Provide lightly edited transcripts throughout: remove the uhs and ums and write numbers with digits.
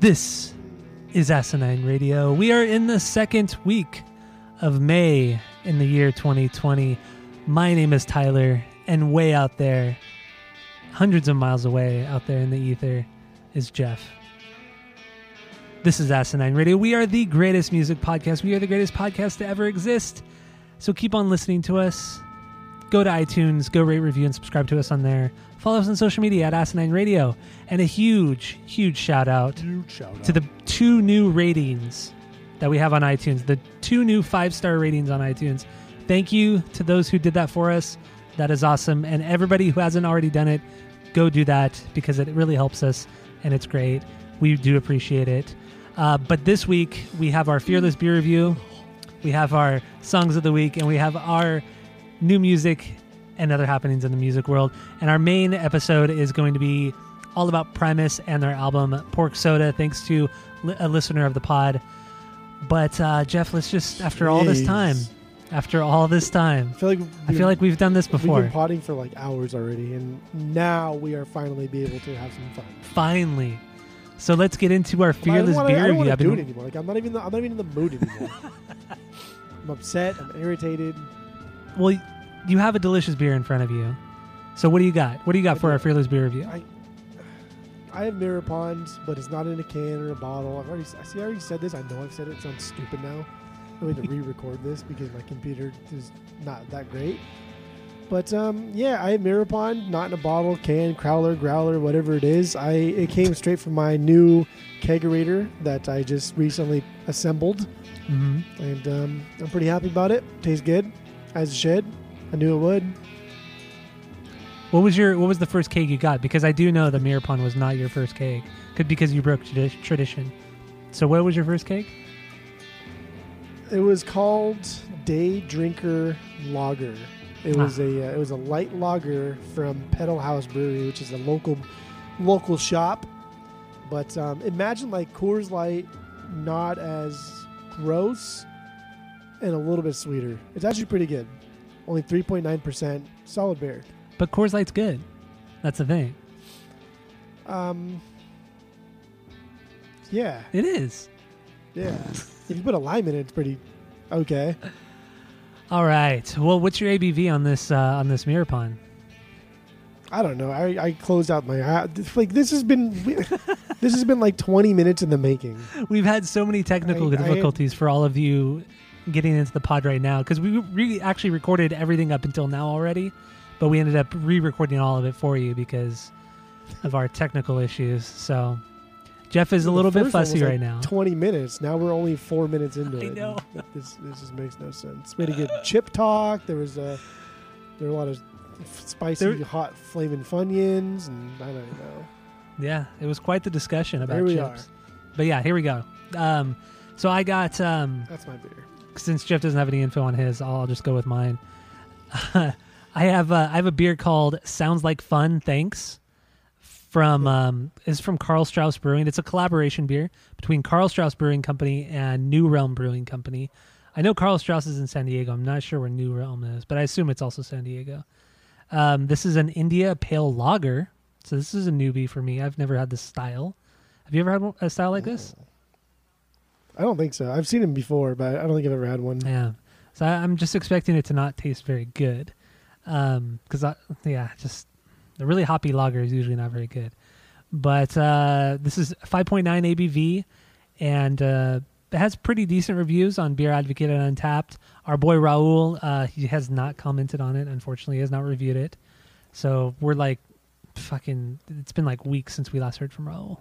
This is Asinine Radio. We are in the second week of May in the year 2020. My name is Tyler, and way out there, hundreds of miles away out there in the ether, is Jeff. This is Asinine Radio. We are the greatest music podcast. We are the greatest podcast to ever exist. So keep on listening to us. Go to iTunes, go rate, review, and subscribe to us on there. Follow us on social media at Asinine Radio. And a huge, huge shout out to the two new ratings that we have on iTunes, the two new 5-star ratings on iTunes. Thank you to those who did that for us. That is awesome. And everybody who hasn't already done it, go do that because it really helps us and it's great. We do appreciate it. But this week, we have our Fearless Beer Review, we have our Songs of the Week, and we have our new music and other happenings in the music world. And our main episode is going to be all about Primus and their album Pork Soda, thanks to a listener of the pod. But Jeff, let's just, after all this time, I feel like we've done this before. We've been potting for like hours already, and now we are finally be able to have some fun. Finally. So let's get into our Fearless Beer Review. I don't want to do it anymore. Like, I'm not even in the mood anymore. I'm upset. I'm irritated. Well, you have a delicious beer in front of you. So what do you got? What do you got for our Fearless Beer Review? I have Mirror Pond, but it's not in a can or a bottle. I already said this. I know I've said it. It sounds stupid now. I need to re-record this because my computer is not that great. But yeah, I have Mirror Pond, not in a bottle, can, crowler, growler, whatever it is. It came straight from my new kegerator that I just recently assembled. Mm-hmm. And I'm pretty happy about it. Tastes good. As it should. I knew it would. What was the first keg you got? Because I do know the Mirror Pond was not your first keg, because you broke tradition. So what was your first keg? It was called Day Drinker Lager. It was a light lager from Petal House Brewery, which is a local shop. But imagine like Coors Light, not as gross and a little bit sweeter. It's actually pretty good. Only 3.9%, solid beer. But Coors Light's good. That's the thing. Yeah. It is. Yeah. If you put a lime in it, it's pretty okay. All right. Well, what's your ABV on this Mirror Pond? I don't know. I closed out my like. This has been like 20 minutes in the making. We've had so many technical difficulties for all of you getting into the pod right now because we really actually recorded everything up until now already, but we ended up re-recording all of it for you because of our technical issues. So Jeff is a little bit fussy right now. 20 minutes. Now we're only 4 minutes into it. I know. This just makes no sense. We had a good chip talk. There were a lot of spicy, hot, flaming Funyuns, and I don't know. Yeah, it was quite the discussion about chips. But yeah, here we go. So I got... that's my beer. Since Jeff doesn't have any info on his, I'll just go with mine. I have a beer called Sounds Like Fun, thanks. It's from Karl Strauss Brewing. It's a collaboration beer between Karl Strauss Brewing Company and New Realm Brewing Company. I know Karl Strauss is in San Diego. I'm not sure where New Realm is, but I assume it's also San Diego. This is an India Pale Lager, so this is a newbie for me. I've never had this style. Have you ever had a style like this? I don't think so. I've seen them before, but I don't think I've ever had one. Yeah, so I'm just expecting it to not taste very good, because a really hoppy lager is usually not very good. But this is 5.9 ABV, and it has pretty decent reviews on Beer Advocate and Untapped. Our boy Raul, he has not commented on it, unfortunately. He has not reviewed it. So we're like, it's been like weeks since we last heard from Raul.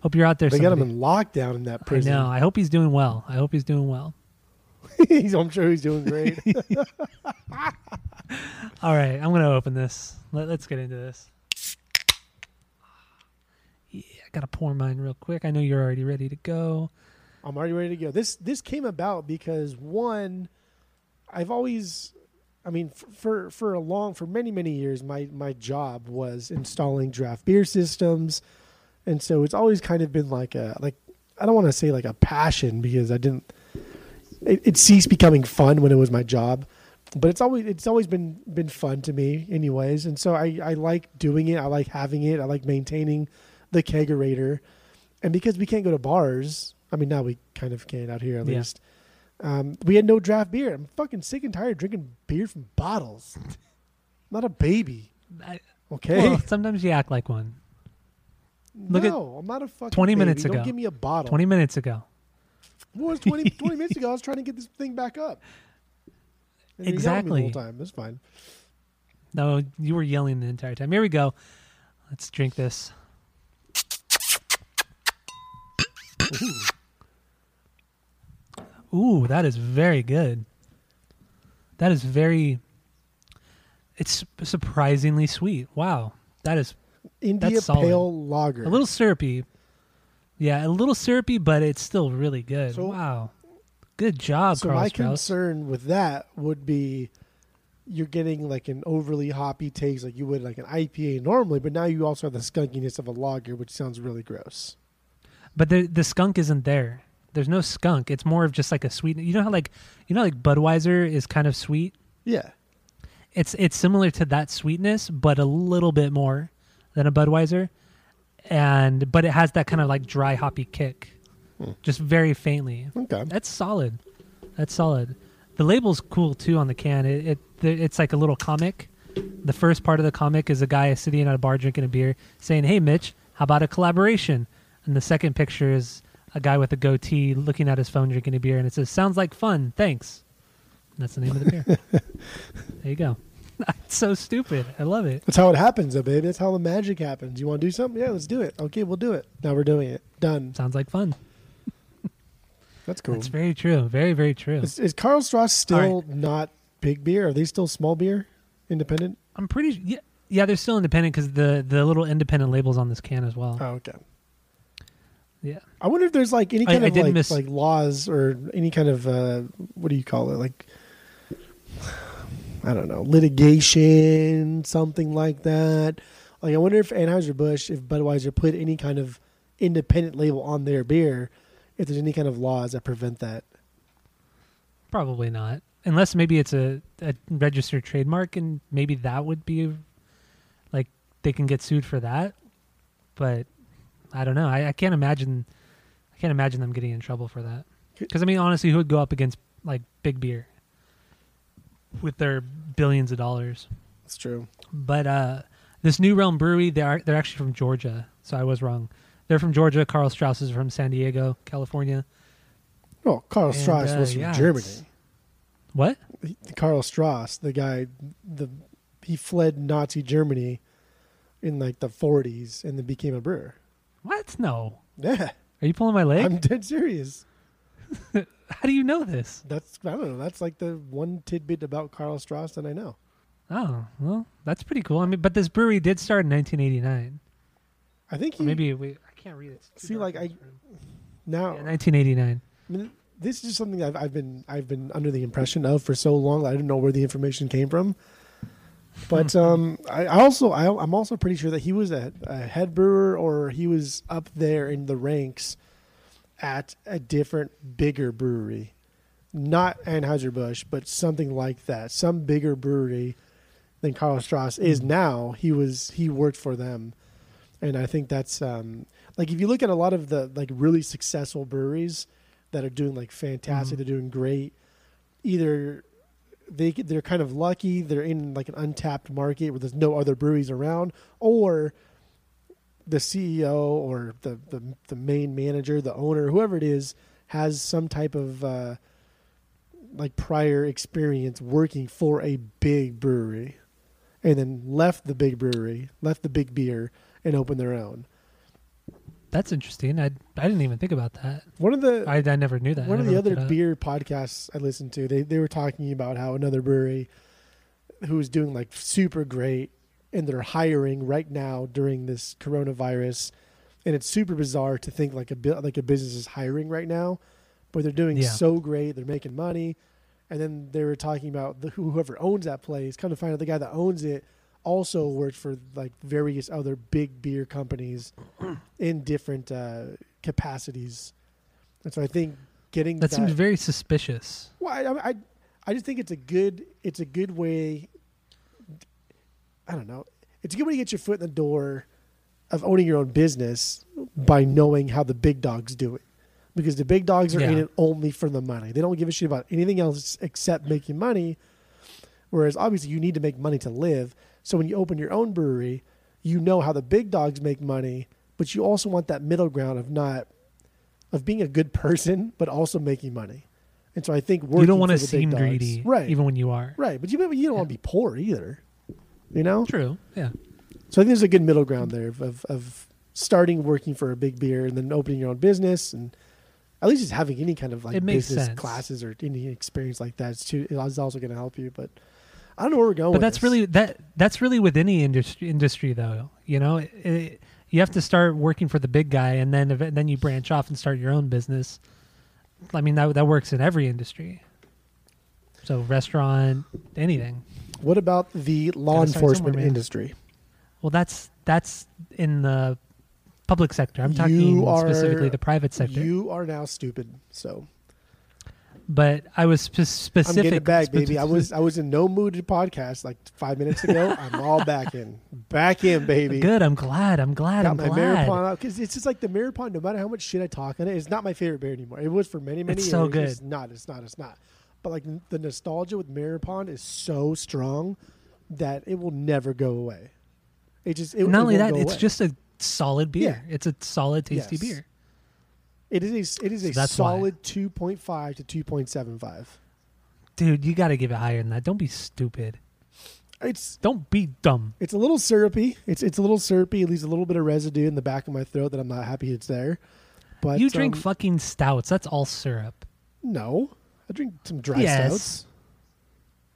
Hope you're out there. They got him in lockdown in that prison. I know. I hope he's doing well. I'm sure he's doing great. All right, I'm going to open this. Let's get into this. Yeah, I got to pour mine real quick. I know you're already ready to go. I'm already ready to go. This came about because, one, I've always... I mean, for many years, my job was installing draft beer systems, and so it's always kind of been like I don't want to say like a passion because it ceased becoming fun when it was my job, but it's always been fun to me anyways, and so I like doing it, I like having it, I like maintaining the kegerator, and because we can't go to bars, I mean now we kind of can out here at least. We had no draft beer. I'm fucking sick and tired of drinking beer from bottles. I'm not a baby. Okay. Well, sometimes you act like one. I'm not a fucking 20 baby. Minutes ago. Don't give me a bottle. 20 minutes ago. What was 20 minutes ago? I was trying to get this thing back up. And exactly. You yelled at me the whole time. That's fine. No, you were yelling the entire time. Here we go. Let's drink this. Ooh. Ooh, that is very good. That is very... It's surprisingly sweet. Wow. That's solid. Pale lager. A little syrupy. Yeah, a little syrupy, but it's still really good. So, wow. Good job, Karl Strauss. So my concern with that would be you're getting like an overly hoppy taste like you would like an IPA normally, but now you also have the skunkiness of a lager, which sounds really gross. But the skunk isn't there. There's no skunk. It's more of just like a sweet. You know how like Budweiser is kind of sweet? Yeah. It's similar to that sweetness, but a little bit more than a Budweiser. But it has that kind of like dry hoppy kick. Just very faintly. Okay. That's solid. The label's cool too on the can. It's like a little comic. The first part of the comic is a guy sitting at a bar drinking a beer saying, "Hey Mitch, how about a collaboration?" And the second picture is a guy with a goatee looking at his phone drinking a beer, and it says, "Sounds like fun, thanks." And that's the name of the beer. There you go. It's so stupid. I love it. That's how it happens, though, baby. That's how the magic happens. You want to do something? Yeah, let's do it. Okay, we'll do it. Now we're doing it. Done. Sounds like fun. That's cool. That's very true. Very, very true. Is Karl Strauss still not big beer? Are they still small beer? Independent? I'm pretty sure. Yeah, they're still independent because the little independent label's on this can as well. Oh, okay. Yeah, I wonder if there's like any kind of like laws or any kind of what do you call it? Like, I don't know, litigation, something like that. Like, I wonder if Anheuser-Busch, if Budweiser put any kind of independent label on their beer, if there's any kind of laws that prevent that. Probably not, unless maybe it's a registered trademark, and maybe that would be like they can get sued for that, but. I don't know. I can't imagine. I can't imagine them getting in trouble for that. Because I mean, honestly, who would go up against like big beer with their billions of dollars? That's true. But this New Realm Brewery, they're actually from Georgia, so I was wrong. They're from Georgia. Karl Strauss is from San Diego, California. Well, Karl Strauss was from Germany. What? Karl Strauss, the guy, he fled Nazi Germany in like the 40s and then became a brewer. What? No. Yeah. Are you pulling my leg? I'm dead serious. How do you know this? I don't know. That's like the one tidbit about Karl Strauss that I know. Oh, well, that's pretty cool. I mean, but this brewery did start in 1989. I think I can't read it. See, like now. Yeah, 1989. I mean, this is something I've been under the impression of for so long. I didn't know where the information came from. But I'm also pretty sure that he was a head brewer, or he was up there in the ranks at a different, bigger brewery, not Anheuser-Busch, but something like that, some bigger brewery than Karl Strauss is now. He worked for them, and I think that's like if you look at a lot of the like really successful breweries that are doing like fantastic, they're doing great, either. They're kind of lucky. They're in like an untapped market where there's no other breweries around, or the CEO or the main manager, the owner, whoever it is, has some type of like prior experience working for a big brewery, and then left the big brewery, left the big beer, and opened their own. That's interesting. I didn't even think about that. One of the I never knew that. One of the other beer podcasts I listened to, they were talking about how another brewery who was doing like super great and they're hiring right now during this coronavirus, and it's super bizarre to think like a business is hiring right now, but they're doing so great, they're making money, and then they were talking about whoever owns that place. Come to find out, the guy that owns it also worked for like various other big beer companies in different capacities. And so I think getting that seems very suspicious. Well, I just think it's a good way. I don't know. It's a good way to get your foot in the door of owning your own business by knowing how the big dogs do it, because the big dogs are in it only for the money. They don't give a shit about anything else except making money. Whereas obviously you need to make money to live. So when you open your own brewery, you know how the big dogs make money, but you also want that middle ground of being a good person, but also making money. And so I think you don't want to seem greedy, right? Even when you are, right? But you don't want to be poor either, you know. True, yeah. So I think there's a good middle ground there of starting working for a big beer and then opening your own business, and at least just having any kind of like business classes or any experience like that is also going to help you, but. I don't know where we're going. But that's really that's really with any industry though. You know, you have to start working for the big guy, and then you branch off and start your own business. I mean, that works in every industry. So restaurant, anything. What about the law enforcement industry? Well, that's in the public sector. I'm talking specifically the private sector. You are now stupid. So. But I was specific. I'm getting it back, baby. I was in no mood to podcast like 5 minutes ago. I'm all back in, baby. Good. I'm glad. Got my Mirror Pond out, because it's just like the Mirror Pond. No matter how much shit I talk on it, it's not my favorite beer anymore. It was for many years. So good. It's not. But like the nostalgia with Mirror Pond is so strong that it will never go away. It's just a solid beer. Yeah. It's a solid, tasty beer. It is a solid 2.5 to 2.75. Dude, you got to give it higher than that. Don't be stupid. Don't be dumb. It's a little syrupy. It's a little syrupy. It leaves a little bit of residue in the back of my throat that I'm not happy it's there. But you drink fucking stouts. That's all syrup. No, I drink some dry stouts.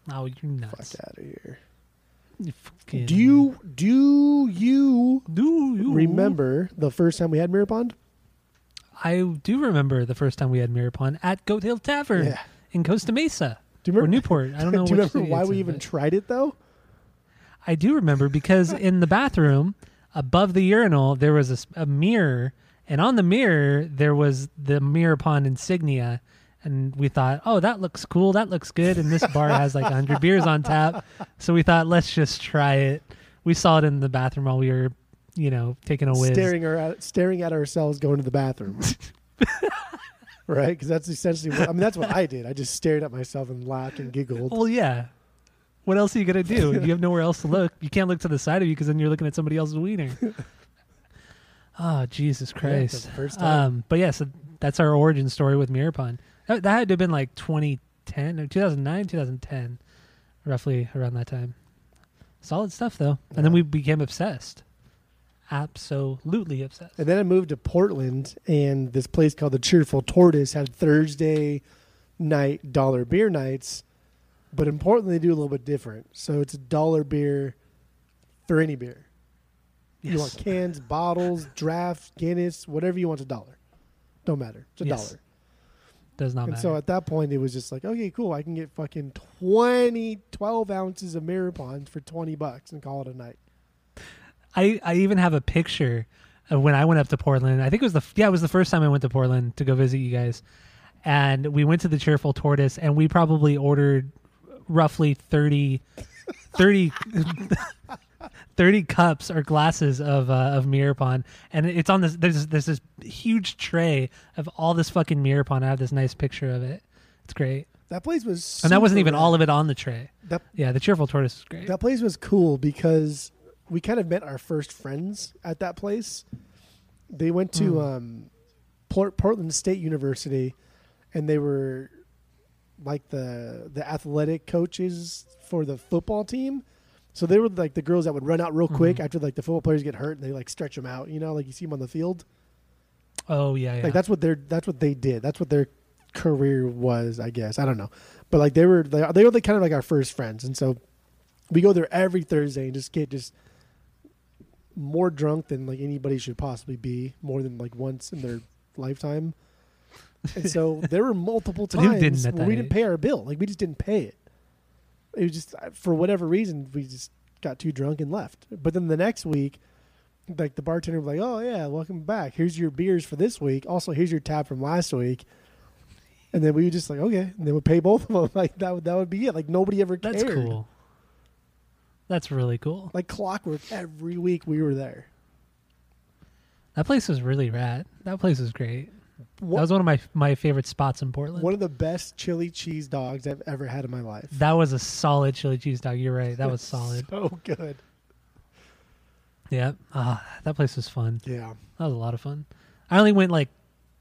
No, you're nuts. Fuck out of here. Do you remember the first time we had Mirror Pond? I do remember the first time we had Mirror Pond at Goat Hill Tavern in Costa Mesa or Newport. I don't know. Do you remember why we even tried it though? I do remember because in the bathroom above the urinal there was a mirror, and on the mirror there was the Mirror Pond insignia, and we thought, oh, that looks cool, that looks good, and this bar has like 100 beers on tap, so we thought let's just try it. We saw it in the bathroom while we were. You know, taking a whiz. Staring at ourselves going to the bathroom. Right? Because that's essentially that's what I did. I just stared at myself and laughed and giggled. Well, yeah. What else are you going to do? You have nowhere else to look. You can't look to the side of you because then you're looking at somebody else's wiener. Oh, Jesus Christ. Yeah, first time. But yeah, so that's our origin story with Mirror Pond. That had to have been like 2010 or 2009, 2010, roughly around that time. Solid stuff, though. And then we became obsessed. Absolutely obsessed. And then I moved to Portland, and this place called the Cheerful Tortoise had Thursday night dollar beer nights, but in Portland they do a little bit different. So it's a dollar beer for any beer. Yes. You want cans, bottles, draft, Guinness, whatever you want, it's a dollar. Don't matter. It's a dollar. Does not matter. And so at that point it was just like, okay, cool, I can get fucking 12 ounces of Mirror Pond for $20 and call it a night. I even have a picture of when I went up to Portland. I think it was the first time I went to Portland to go visit you guys. And we went to the Cheerful Tortoise, and we probably ordered roughly 30 cups or glasses of Mirror Pond. And it's on this, there's this huge tray of all this fucking Mirror Pond. I have this nice picture of it. It's great. That place was super And that wasn't even all of it on the tray. The Cheerful Tortoise was great. That place was cool because we kind of met our first friends at that place. They went to Portland State University, and they were like the athletic coaches for the football team. So they were like the girls that would run out real quick after like the football players get hurt, and they like stretch them out. You know, like you see them on the field. Oh yeah, yeah. Like that's what they did. That's what their career was, I guess. I don't know, but like they were like kind of like our first friends, and so we go there every Thursday and just get just more drunk than like anybody should possibly be, more than like once in their lifetime. And so there were multiple times where we didn't pay our bill. Like we just didn't pay it. It was just for whatever reason we just got too drunk and left. But then the next week, like the bartender was like, "Oh yeah, welcome back. Here's your beers for this week. Also, here's your tab from last week." And then we were just like, "Okay," and then we pay both of them. Like that would be it. Like nobody ever cared. That's cool. That's really cool. Like clockwork, every week we were there. That place was really rad. That place was great. That was one of my favorite spots in Portland. One of the best chili cheese dogs I've ever had in my life. That was a solid chili cheese dog. You're right. That was solid. So good. Yeah. That place was fun. Yeah. That was a lot of fun. I only went like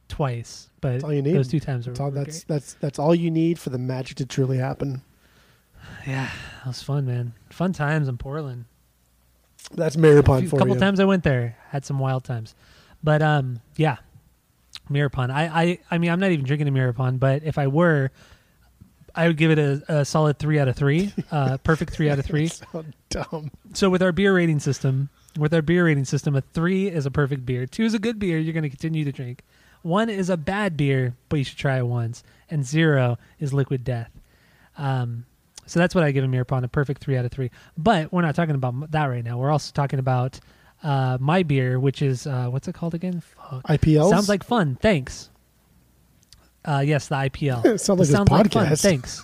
twice, but those two times were great. That's all you need for the magic to truly happen. Yeah. That was fun, man. Fun times in Portland. That's Mirror Pond for you. A couple times I went there. Had some wild times. But yeah. Mirror Pond. I mean, I'm not even drinking a Mirror Pond, but if I were, I would give it a solid 3 out of 3, perfect 3 out of 3. So dumb. So with our beer rating system, a 3 is a perfect beer, 2 is a good beer you're going to continue to drink, 1 is a bad beer but you should try it once, and 0 is liquid death. So that's what I give a Mirror Pond, a perfect 3 out of 3. But we're not talking about that right now. We're also talking about my beer, which is what's it called again? Fuck. IPLs? Sounds Like Fun. Thanks. Yes, the IPL. It sounds like this podcast. Like Fun. Thanks.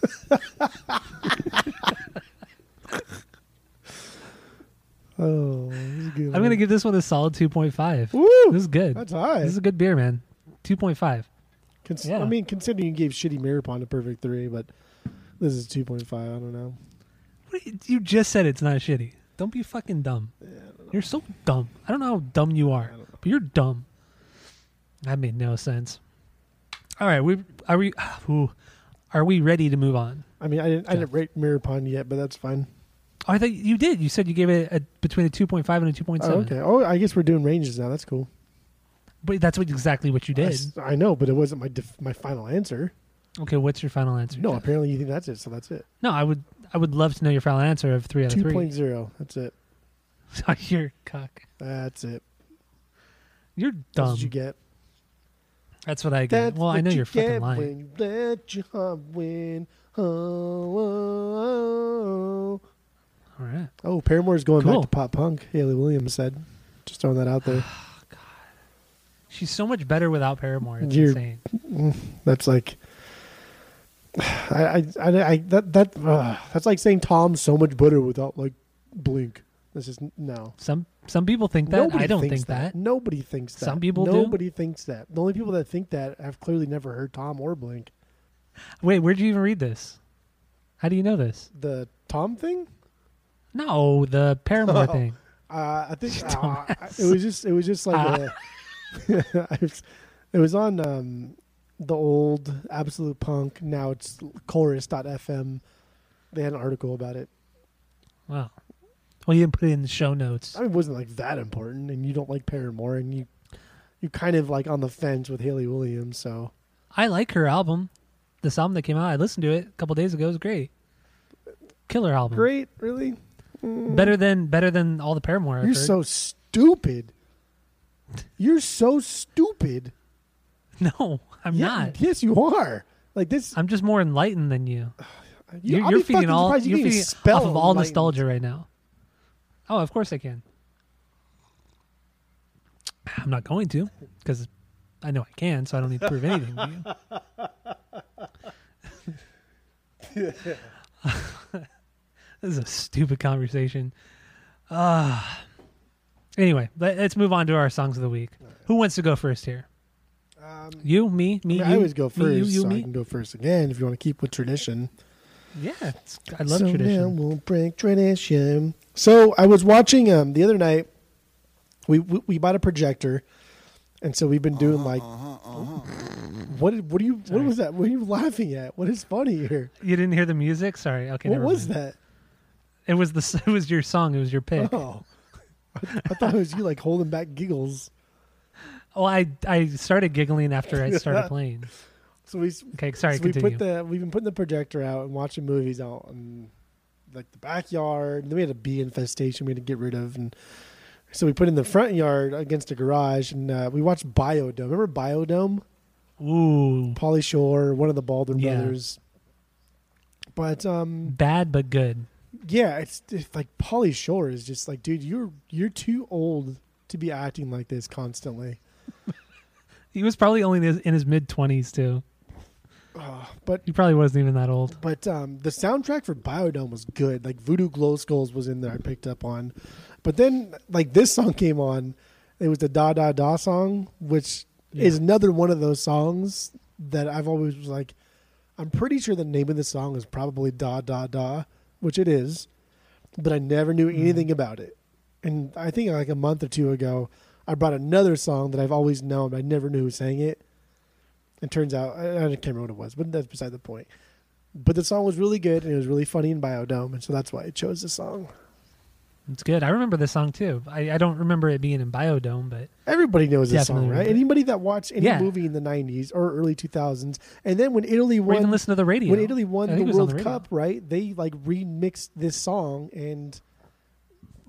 Oh, this is good. I'm going to give this one a solid 2.5. Woo! This is good. That's high. This is a good beer, man. 2.5. Yeah. I mean, considering you gave shitty Mirror Pond a perfect 3, but this is 2.5. I don't know. You just said it's not shitty. Don't be fucking dumb. Yeah, you're so dumb. I don't know how dumb you are, but you're dumb. That made no sense. All right, are we ready to move on? I mean, I didn't rate Mirror Pond yet, but that's fine. Oh, I thought you did. You said you gave it between a 2.5 and a 2.7. Oh, okay. Oh, I guess we're doing ranges now. That's cool. But that's exactly what you did. I know, but it wasn't my final answer. Okay, what's your final answer? No, apparently you think that's it, so that's it. No, I would love to know your final answer of 3 out of 3. 2.0. That's it. You're cuck. That's it. You're dumb. That's what you get. That's what I get. That's well, I know you're fucking lying. When you let your heart win. Oh, oh, oh. All right. Oh, Paramore's going back to pop punk, Hayley Williams said. Just throwing that out there. Oh, God. She's so much better without Paramore. It's insane. That's like... that's like saying Tom's so much better without like Blink. This is no. Some people think that. Nobody I don't think that. Nobody thinks that. Some people Nobody do. Nobody thinks that. The only people that think that have clearly never heard Tom or Blink. Wait, where'd you even read this? How do you know this? The Tom thing? No, the Paramore thing. I think it was just like it was on. The old Absolute Punk, now it's chorus.fm. They had an article about it. Wow. Well, you didn't put it in the show notes. I mean, it wasn't like that important, and you don't like Paramore, and you kind of like on the fence with Hayley Williams, so. I like her album. This album that came out, I listened to it a couple days ago. It was great. Killer album. Great, really? Mm. Better than all the Paramore I've heard. So stupid. You're so stupid. No, I'm not. Yes, you are. Like this. I'm just more enlightened than you. You're feeding all. You're feeding off of all nostalgia right now. Oh, of course I can. I'm not going to, because I know I can, so I don't need to prove anything to you. This is a stupid conversation. Anyway, let's move on to our songs of the week. Who wants to go first here? You, me, I mean, you, I always go first, me, you, so me. I can go first again if you want to keep with tradition. Yeah, I love tradition. So now we'll break tradition. So I was watching the other night. We bought a projector, and so we've been doing What? What are you? Sorry. What was that? What are you laughing at? What is funny here? You didn't hear the music? Sorry. Okay. What was that? It was your song. It was your pick. Oh, I thought it was you like holding back giggles. Oh, I started giggling after I started playing. So we okay, sorry. So continue. We've been putting the projector out and watching movies out in like the backyard. And then we had a bee infestation we had to get rid of, and so we put in the front yard against a garage, and we watched Biodome. Remember Biodome? Ooh, Pauly Shore, one of the Baldwin brothers. But bad but good. Yeah, it's like Pauly Shore is just like, dude, you're too old to be acting like this constantly. He was probably only in his mid-20s, too. But he probably wasn't even that old. But the soundtrack for Biodome was good. Like, Voodoo Glow Skulls was in there, I picked up on. But then, like, this song came on. It was the Da Da Da song, which is another one of those songs that I've always was like, I'm pretty sure the name of the song is probably Da Da Da, which it is. But I never knew anything about it. And I think like a month or two ago, I brought another song that I've always known. I never knew who sang it. It turns out, I can't remember what it was, but that's beside the point. But the song was really good, and it was really funny in Biodome, and so that's why I chose the song. It's good. I remember this song, too. I don't remember it being in Biodome, but... Everybody knows this song, right? Anybody that watched any movie in the 90s or early 2000s, and then when Italy won... Or even listen to the radio. When Italy won the World Cup, right, they, like, remixed this song, and...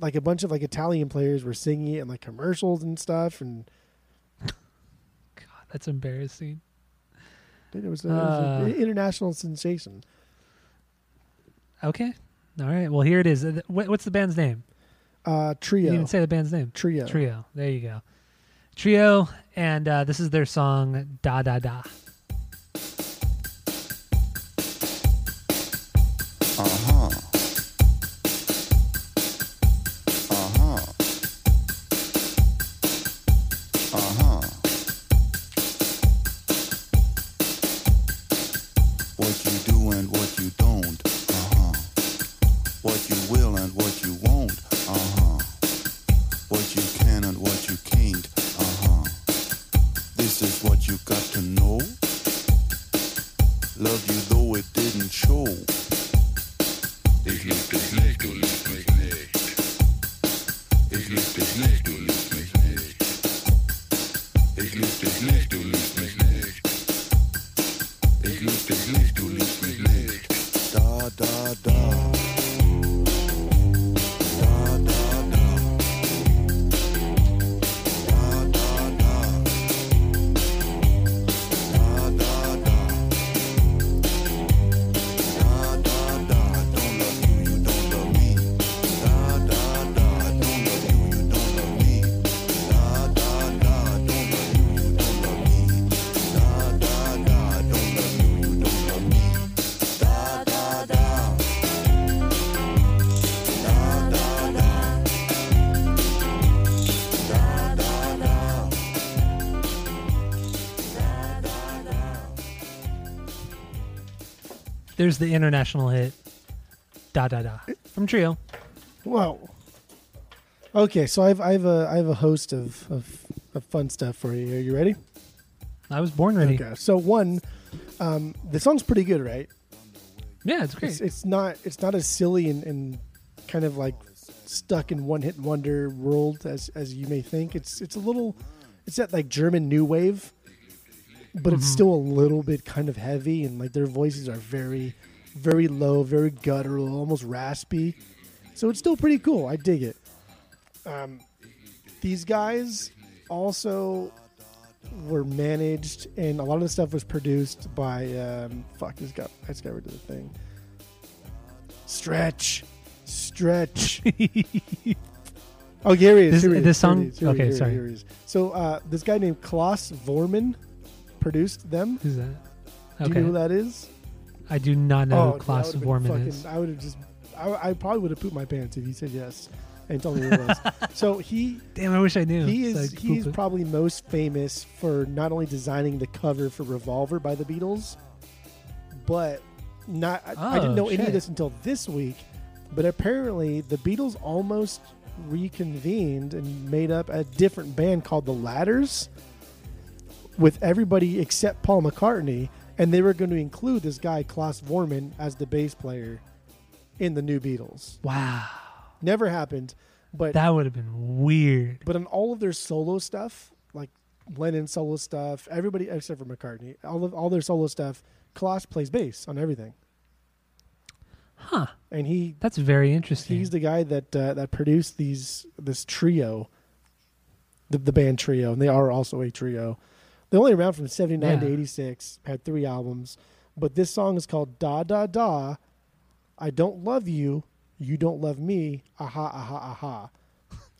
like a bunch of like Italian players were singing it in like commercials and stuff, and God, that's embarrassing. Dude, it was an international sensation. Okay, all right. Well, here it is. What's the band's name? Trio. You didn't even say the band's name. Trio. There you go. Trio, and this is their song "Da Da Da." There's the international hit, Da Da Da, from Trio. Whoa. Okay, so I have a host of fun stuff for you. Are you ready? I was born ready. Okay. So one, the song's pretty good, right? Yeah, it's great. It's not as silly and kind of like stuck in one hit wonder world as you may think. It's a little, it's that like German new wave. But it's still a little bit kind of heavy, and like their voices are very, very low, very guttural, almost raspy. So it's still pretty cool. I dig it. These guys also were managed, and a lot of the stuff was produced by I just got rid of the thing. Stretch. Oh, here he is. This song. Okay, sorry. So this guy named Klaus Voormann produced them. Who's that? Okay. Do you know who that is? I do not know who Klaus Voormann is. I would have just... I probably would have pooped my pants if he said yes and told me who it was. So he... Damn, I wish I knew. He's probably most famous for not only designing the cover for Revolver by the Beatles, but not... I didn't know any of this until this week, but apparently the Beatles almost reconvened and made up a different band called The Ladders, with everybody except Paul McCartney, and they were going to include this guy, Klaus Voormann, as the bass player in the new Beatles. Wow. Never happened. But that would have been weird. But on all of their solo stuff, like Lennon solo stuff, everybody except for McCartney, all their solo stuff, Klaus plays bass on everything. Huh. And that's very interesting. He's the guy that produced this trio, the band Trio, and they are also a trio. They're only around from 79 to 86, had 3 albums, but this song is called Da Da Da, I Don't Love You, You Don't Love Me, Aha, Aha, Aha.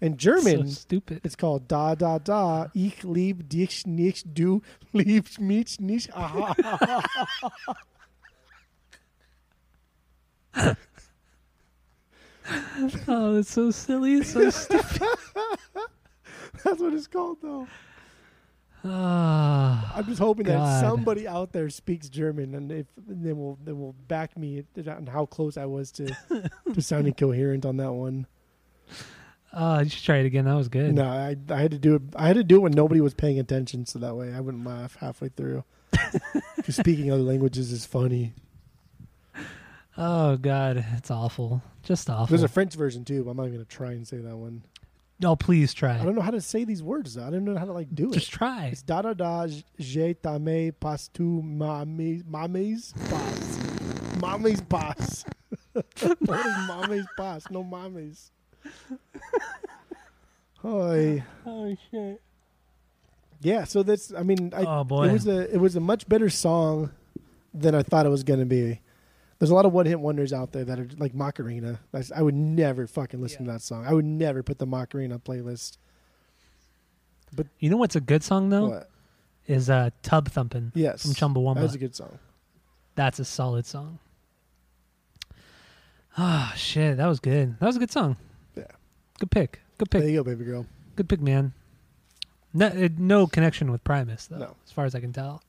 In German, so stupid. It's called Da Da Da, Ich lieb dich nicht, du liebst mich nicht, Aha, Aha. Oh, it's so silly, it's so stupid. That's what it's called, though. I'm just hoping that somebody out there speaks German, and if they will back me on how close I was to sounding coherent on that one. Just try it again. That was good. No, I had to do it. I had to do it when nobody was paying attention, so that way I wouldn't laugh halfway through. Because speaking other languages is funny. Oh God, it's awful. Just awful. There's a French version too, but I'm not even gonna try and say that one. No, please try. I don't know how to say these words, though. I don't know how to do it. Just try. It's da da da, je t'aime pas tu mames pas. Mames pas. What is mames pas? No mames. Hoy. Oh, shit. Yeah, so that's, I mean, oh, boy. It was a much better song than I thought it was going to be. There's a lot of one-hit wonders out there that are like Macarena. I would never fucking listen to that song. I would never put the Macarena playlist. But you know what's a good song, though? What? Is Tub Thumpin'. Yes. From Chumbawamba. That's a good song. That's a solid song. Ah, oh, shit. That was good. That was a good song. Yeah. Good pick. Good pick. There you go, baby girl. Good pick, man. No connection with Primus, though, as far as I can tell.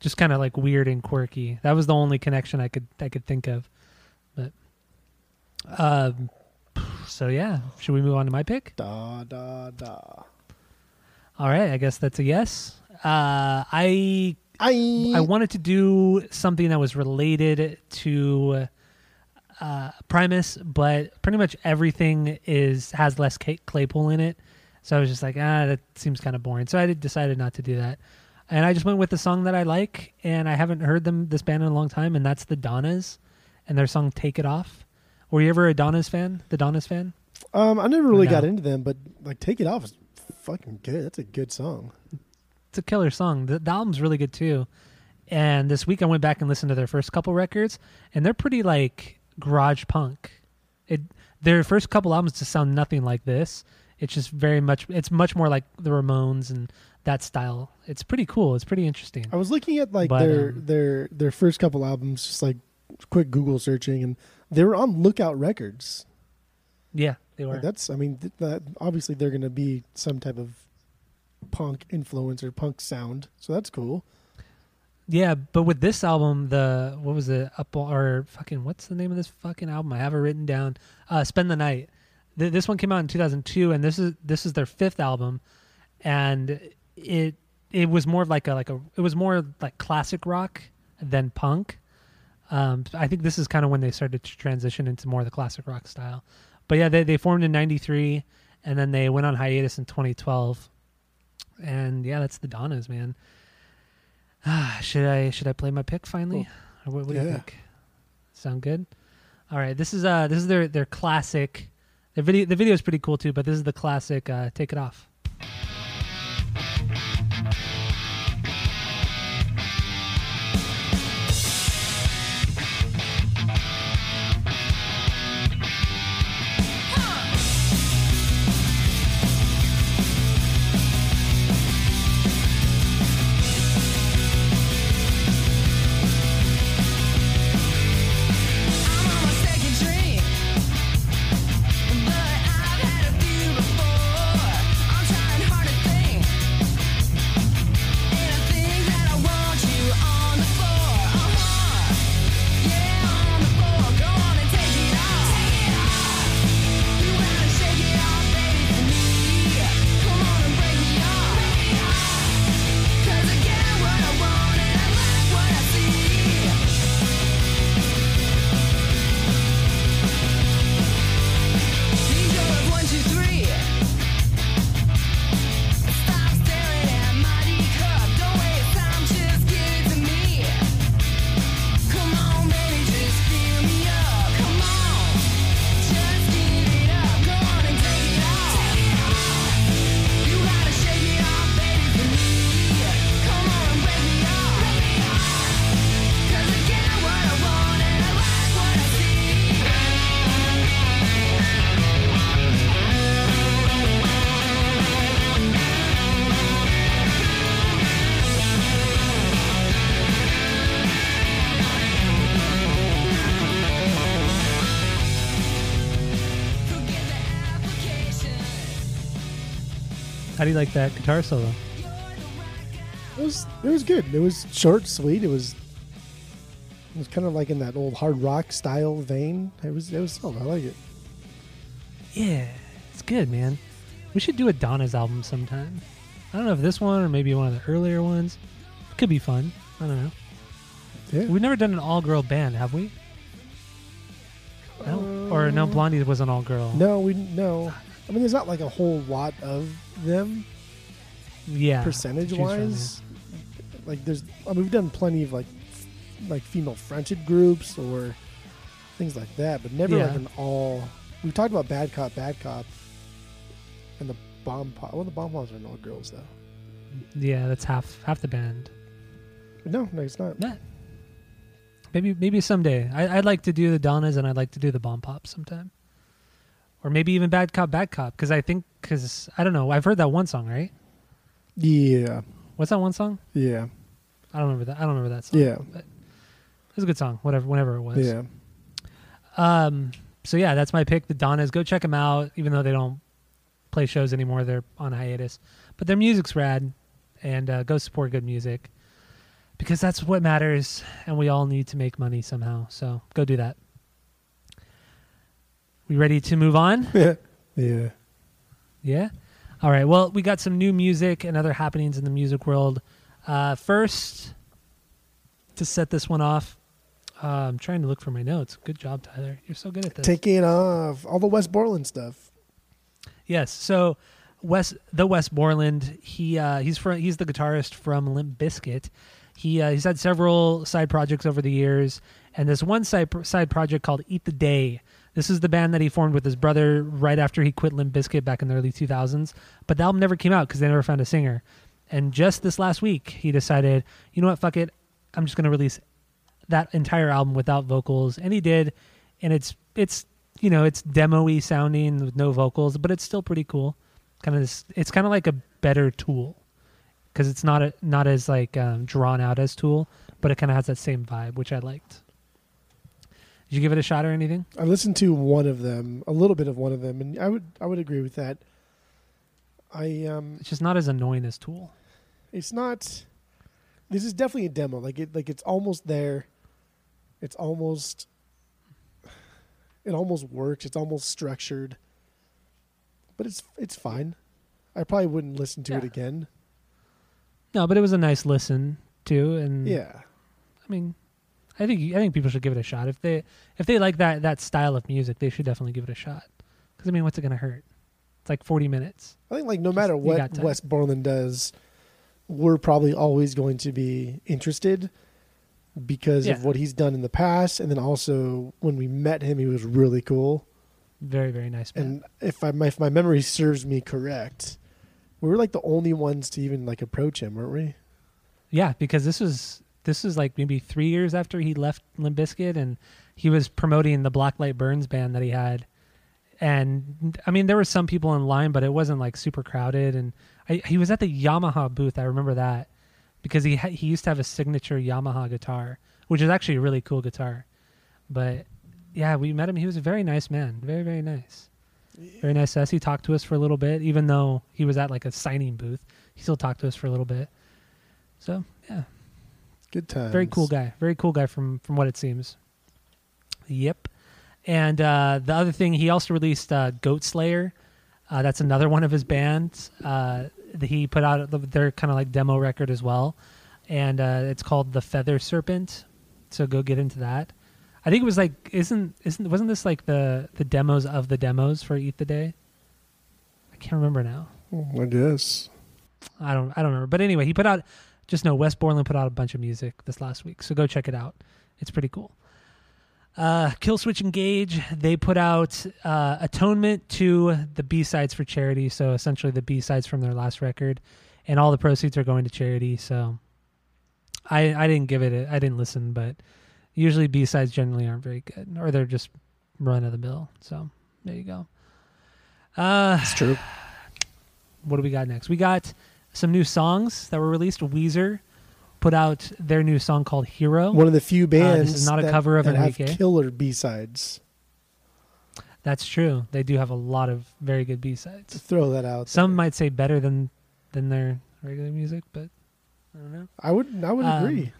Just kind of like weird and quirky. That was the only connection I could think of. But so yeah, should we move on to my pick? Da da da. All right, I guess that's a yes. I wanted to do something that was related to Primus, but pretty much everything has Les Claypool in it. So I was just like, that seems kind of boring. So I decided not to do that. And I just went with the song that I like, and I haven't heard this band in a long time, and that's the Donnas, and their song "Take It Off." Were you ever a Donnas fan? The Donnas fan? I never really got into them, but like "Take It Off" is fucking good. That's a good song. It's a killer song. The album's really good too. And this week I went back and listened to their first couple records, and they're pretty like garage punk. Their first couple albums just sound nothing like this. It's just it's much more like the Ramones and that style. It's pretty cool. It's pretty interesting. I was looking at their first couple albums, just like quick Google searching, and they were on Lookout Records. Yeah, they were. Like obviously they're going to be some type of punk influence or punk sound, so that's cool. Yeah, but with this album, what's the name of this fucking album? I have it written down. Spend the Night. This one came out in 2002, and this is their 5th album, and it was more of like classic rock than punk. I think this is kind of when they started to transition into more of the classic rock style. But yeah, they formed in '93, and then they went on hiatus in 2012. And yeah, that's the Donnas, man. Should I play my pick finally? Cool. Or what do you think? Sound good? All right, this is their classic. The video is pretty cool too, but this is the classic "Take It Off." How do you like that guitar solo? It was good. It was short, sweet. It was kind of like in that old hard rock style vein. It was solid. I like it. Yeah, it's good, man. We should do a Donnas album sometime. I don't know if this one or maybe one of the earlier ones. It could be fun. I don't know. Yeah. We've never done an all-girl band, have we? No? Or no, Blondie was an all-girl. No. I mean, there's not like a whole lot of them. Yeah. Percentage-wise. Like, we've done plenty of like female fronted groups or things like that, but never like an all... We've talked about Bad Cop, and the Bomb Pops. Well, the Bomb Pops are all girls, though. Yeah, that's half the band. No, it's not. Nah. Maybe someday. I'd like to do the Donnas, and I'd like to do the Bomb Pops sometime. Or maybe even Bad Cop, because I don't know. I've heard that one song, right? Yeah. What's that one song? Yeah. I don't remember that song. Yeah. But it was a good song, whenever it was. Yeah. So, yeah, that's my pick, the Donnas. Go check them out, even though they don't play shows anymore. They're on hiatus. But their music's rad, and go support good music because that's what matters, and we all need to make money somehow. So go do that. We ready to move on? Yeah. Yeah? All right. Well, we got some new music and other happenings in the music world. First, to set this one off, I'm trying to look for my notes. Good job, Tyler. You're so good at this. Take It Off. All the Wes Borland stuff. Yes. So Wes Borland, he's the guitarist from Limp Bizkit. He's had several side projects over the years, and this one side project called Eat the Day. This is the band that he formed with his brother right after he quit Limp Bizkit back in the early 2000s. But the album never came out because they never found a singer. And just this last week, he decided, you know what, fuck it. I'm just going to release that entire album without vocals, and he did, and it's demo-y sounding with no vocals, but it's still pretty cool. It's kind of like a better Tool because it's not as like drawn out as Tool, but it kind of has that same vibe, which I liked. Did you give it a shot or anything? I listened to one of them, a little bit of one of them, and I would agree with that. It's just not as annoying as Tool. It's not. This is definitely a demo. It's almost there. It almost works. It's almost structured. But it's fine. I probably wouldn't listen to it again. No, but it was a nice listen too, and yeah. I mean, I think people should give it a shot. If they like that style of music, they should definitely give it a shot. Because I mean, what's it gonna hurt? It's like 40 minutes. I think no matter what Wes Borland does, we're probably always going to be interested because of what he's done in the past. And then also when we met him, he was really cool. Very, very nice man. And if my memory serves me correct, we were like the only ones to even like approach him, weren't we? Yeah, because this was like maybe 3 years after he left Limp Bizkit, and he was promoting the Blacklight Burns band that he had. And I mean, there were some people in line, but it wasn't like super crowded. And he was at the Yamaha booth. I remember that because he used to have a signature Yamaha guitar, which is actually a really cool guitar. But yeah, we met him. He was a very nice man. Very, very nice. Yeah. Very nice to us. He talked to us for a little bit, even though he was at like a signing booth. He still talked to us for a little bit. So yeah. Good times. Very cool guy. Very cool guy from what it seems. Yep. And the other thing, he also released Goat Slayer. That's another one of his bands. He put out their kind of like demo record as well. And it's called The Feather Serpent. So go get into that. I think it was like, wasn't this like the demos of the demos for Eat the Day? I can't remember now. I guess. I don't remember. But anyway, he put out, just know Wes Borland put out a bunch of music this last week. So go check it out. It's pretty cool. Killswitch Engage, they put out Atonement to the B-sides for charity, so essentially the B-sides from their last record, and all the proceeds are going to charity. So I didn't give it I didn't listen, but usually B-sides generally aren't very good, or they're just run of the mill. So there you go. It's true. What do we got next? We got some new songs that were released. Weezer put out their new song called Hero. One of the few bands this is not a cover of that have killer B-sides. That's true. They do have a lot of very good B-sides. Throw that out. Some might say better than their regular music, but I don't know. I would agree.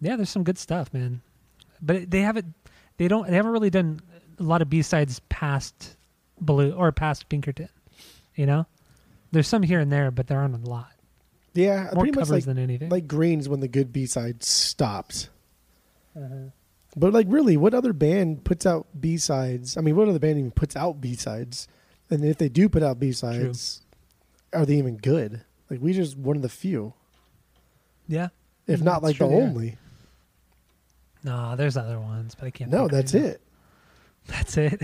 Yeah, there's some good stuff, man. But they haven't really done a lot of B-sides past Blue or past Pinkerton, you know? There's some here and there, but there aren't a lot. Yeah, more pretty covers much than anything. Like Green's when the good B-side stopped. Uh-huh. But like, really, what other band puts out B-sides? I mean, what other band even puts out B-sides? And if they do put out B-sides, are they even good? Like, Weezer's one of the few. Yeah. If not like the only. No, there's other ones, but I can't. No, that's it. That's it.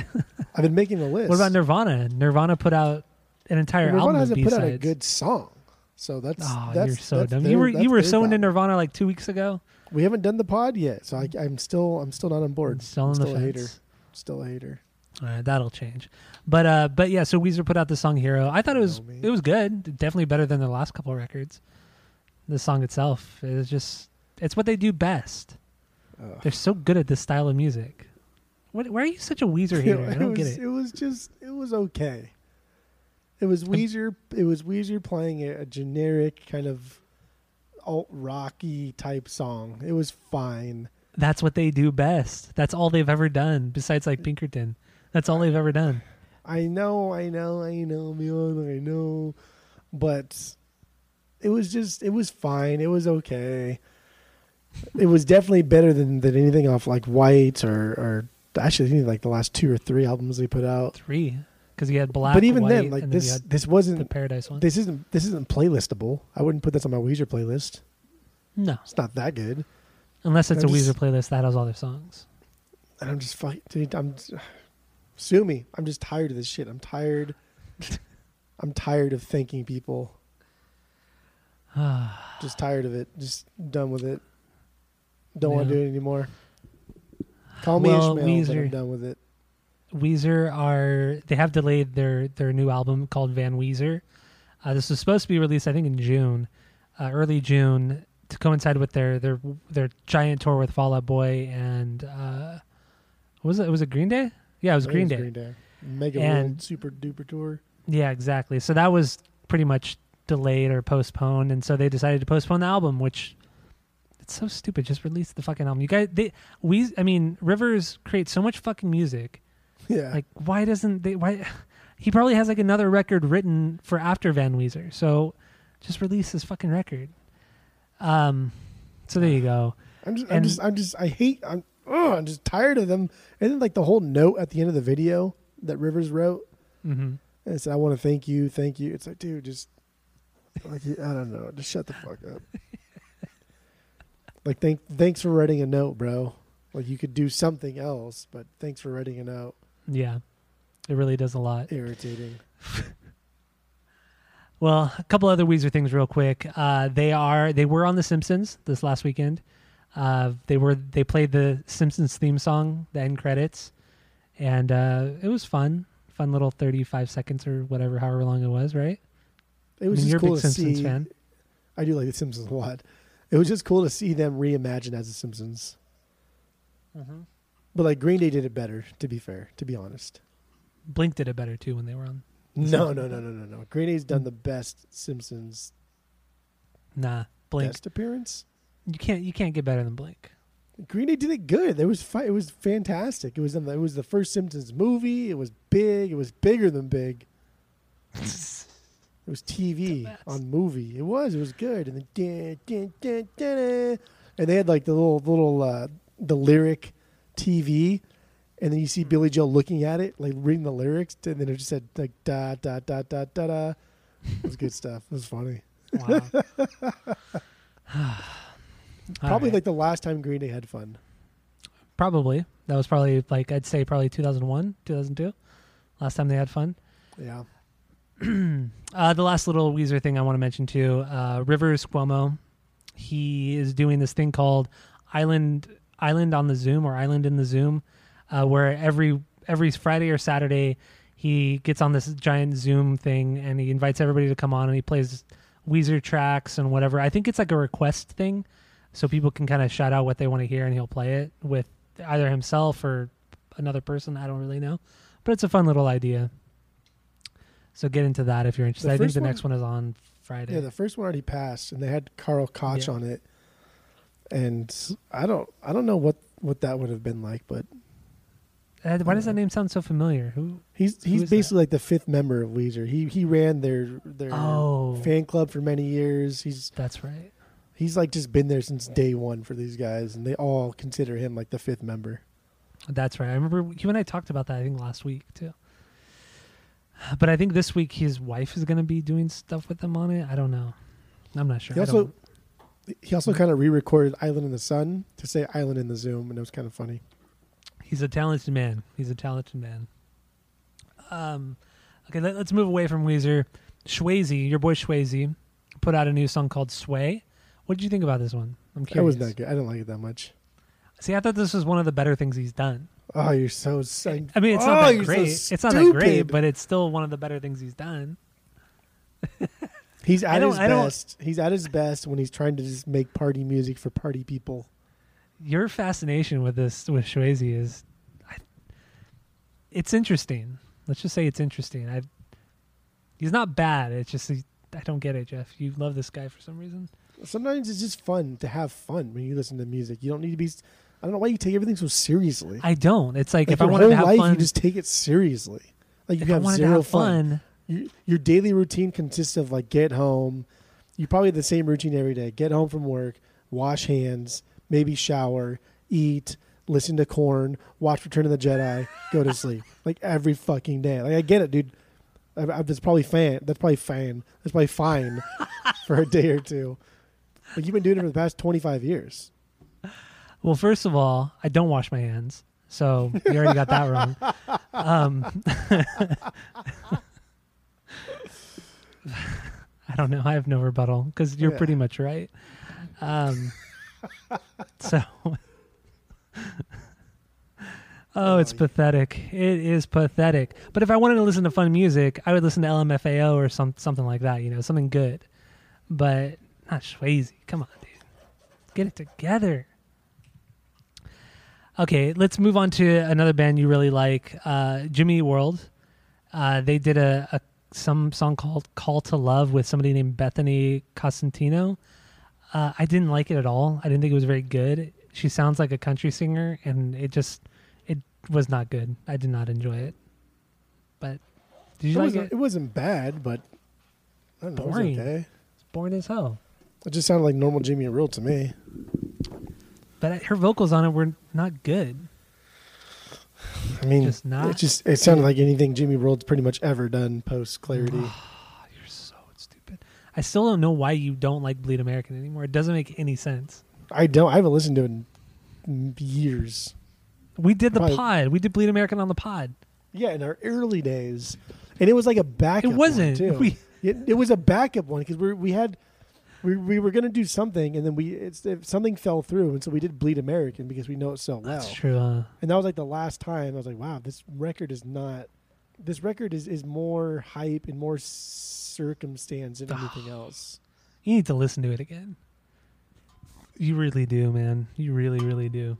I've been making the list. What about Nirvana? Nirvana put out an entire album of B-sides. Nirvana hasn't put out a good song. So you're so dumb. You were so into Nirvana like 2 weeks ago. We haven't done the pod yet, so I'm still not on board. Still a hater. All right, that'll change. But yeah, so Weezer put out the song Hero. I thought it was good. Definitely better than their last couple records. The song itself is it's what they do best. They're so good at this style of music. Why are you such a Weezer hater? I don't get it. It was okay. It was Weezer playing a generic kind of alt-rocky type song. It was fine. That's what they do best. That's all they've ever done besides like Pinkerton. That's all they've ever done. I know. But it was fine. It was okay. It was definitely better than anything off like White or actually like the last two or three albums they put out. Three. Because he had Black, but even White, then, like this wasn't the Paradise one. This isn't playlistable. I wouldn't put this on my Weezer playlist. No, it's not that good. Unless it's Weezer playlist that has all their songs. And I'm just sue me. I'm just tired of this shit. I'm tired of thanking people. Just tired of it. Just done with it. Don't want to do it anymore. Call me Ishmael, but I'm done with it. Weezer have delayed their new album called Van Weezer. This was supposed to be released, I think, in June, early June, to coincide with their giant tour with Fall Out Boy and was it Green Day? Yeah, Green Day. Mega World Super Duper Tour. Yeah, exactly. So that was pretty much delayed or postponed, and so they decided to postpone the album, which. It's so stupid. Just release the fucking album, you guys. Rivers creates so much fucking music. Yeah. Like, why doesn't they? Why he probably has like another record written for after Van Weezer. So, just release this fucking record. So there you go. I'm just tired of them. And then like the whole note at the end of the video that Rivers wrote. Mm-hmm. And it said, "I want to thank you, thank you." It's like, dude, just like I don't know, just shut the fuck up. Like, thanks for writing a note, bro. Like, you could do something else, but thanks for writing a note. Yeah. It really does a lot. Irritating. Well, a couple other Weezer things real quick. They were on The Simpsons this last weekend. They played the Simpsons theme song, the end credits. And it was fun. Fun little 35 seconds or whatever, however long it was, right? It was just cool to see. You're a big Simpsons fan. I do like The Simpsons a lot. It was just cool to see them reimagined as The Simpsons. Mm-hmm. But like Green Day did it better, to be fair, to be honest. Blink did it better too when they were on. No. Green Day's done the best Simpsons. Nah, Blink. Best appearance? You can't get better than Blink. Green Day did it good. It was fantastic. It was the first Simpsons movie. It was big. It was bigger than big. It was TV on movie. It was good. And then and they had like the little the lyric TV, and then you see Billy Joel looking at it, like reading the lyrics, and then it just said like da da da da da da. It was good stuff. It was funny. Wow. Probably like the last time Green Day had fun. Probably that was probably like I'd say probably 2001, 2002. Last time they had fun. Yeah. The last little Weezer thing I want to mention too, Rivers Cuomo, he is doing this thing called Island on the Zoom or Island in the Zoom, where every Friday or Saturday he gets on this giant Zoom thing and he invites everybody to come on and he plays Weezer tracks and whatever. I think it's like a request thing, so people can kind of shout out what they want to hear and he'll play it with either himself or another person. I don't really know. But it's a fun little idea. So get into that if you're interested. I think the next one is on Friday. Yeah, the first one already passed, and they had Karl Koch on it. And I don't know what that would have been like, but why does that name sound so familiar? He's basically like the fifth member of Weezer. He ran their fan club for many years. That's right. He's like just been there since day one for these guys, and they all consider him like the fifth member. That's right. I remember you and I talked about that, I think, last week too. But I think this week his wife is going to be doing stuff with them on it. I don't know. I'm not sure. He also kind of re-recorded Island in the Sun to say Island in the Zoom, and it was kind of funny. He's a talented man. Okay, let's move away from Weezer. Shwayze, your boy Shwayze, put out a new song called Sway. What did you think about this one? I'm curious. That was not good. I didn't like it that much. See, I thought this was one of the better things he's done. Oh, you're so... I mean, it's not that great. So it's not that great, but it's still one of the better things he's done. He's at his best. He's at his best when he's trying to just make party music for party people. Your fascination with Shwayze is, it's interesting. Let's just say it's interesting. He's not bad. It's just, I don't get it, Jeff. You love this guy for some reason. Sometimes it's just fun to have fun when you listen to music. You don't need to be, I don't know why you take everything so seriously. I don't. It's like if I wanted to have fun. You just take it seriously. Like you have zero fun. Your daily routine consists of like get home. You probably have the same routine every day. Get home from work, wash hands, maybe shower, eat, listen to Korn, watch Return of the Jedi, go to sleep. Like every fucking day. Like I get it, dude. That's probably fine. That's probably fine for a day or two. But you've been doing it for the past 25 years. Well, first of all, I don't wash my hands, so you already got that wrong. I don't know. I have no rebuttal because you're pretty much right. It's pathetic. It is pathetic. But if I wanted to listen to fun music, I would listen to LMFAO or something like that. You know, something good. But not Shwayze. Come on, dude. Get it together. Okay, let's move on to another band you really like, Jimmy Eat World. They did some song called Call to Love with somebody named Bethany Costantino. I didn't like it at all. I didn't think it was very good. She sounds like a country singer, and it was not good. I did not enjoy it. But did you like it? It wasn't bad, but I don't know, boring. It was okay. It's boring as hell. It just sounded like normal Jimmy Eat World to me. But her vocals on it were not good. I mean, it sounded like anything Jimmy World's pretty much ever done post Clarity. Oh, you're so stupid. I still don't know why you don't like Bleed American anymore. It doesn't make any sense. I haven't listened to it in years. We did the pod. We did Bleed American on the pod. Yeah, in our early days. And it was like a backup one, too. It was a backup one because we were going to do something, and then something fell through, and so we did Bleed American because we know it so well. That's true. And that was like the last time I was like, wow, this record is more hype and more circumstance than anything else. You need to listen to it again. You really do, man. You really, really do.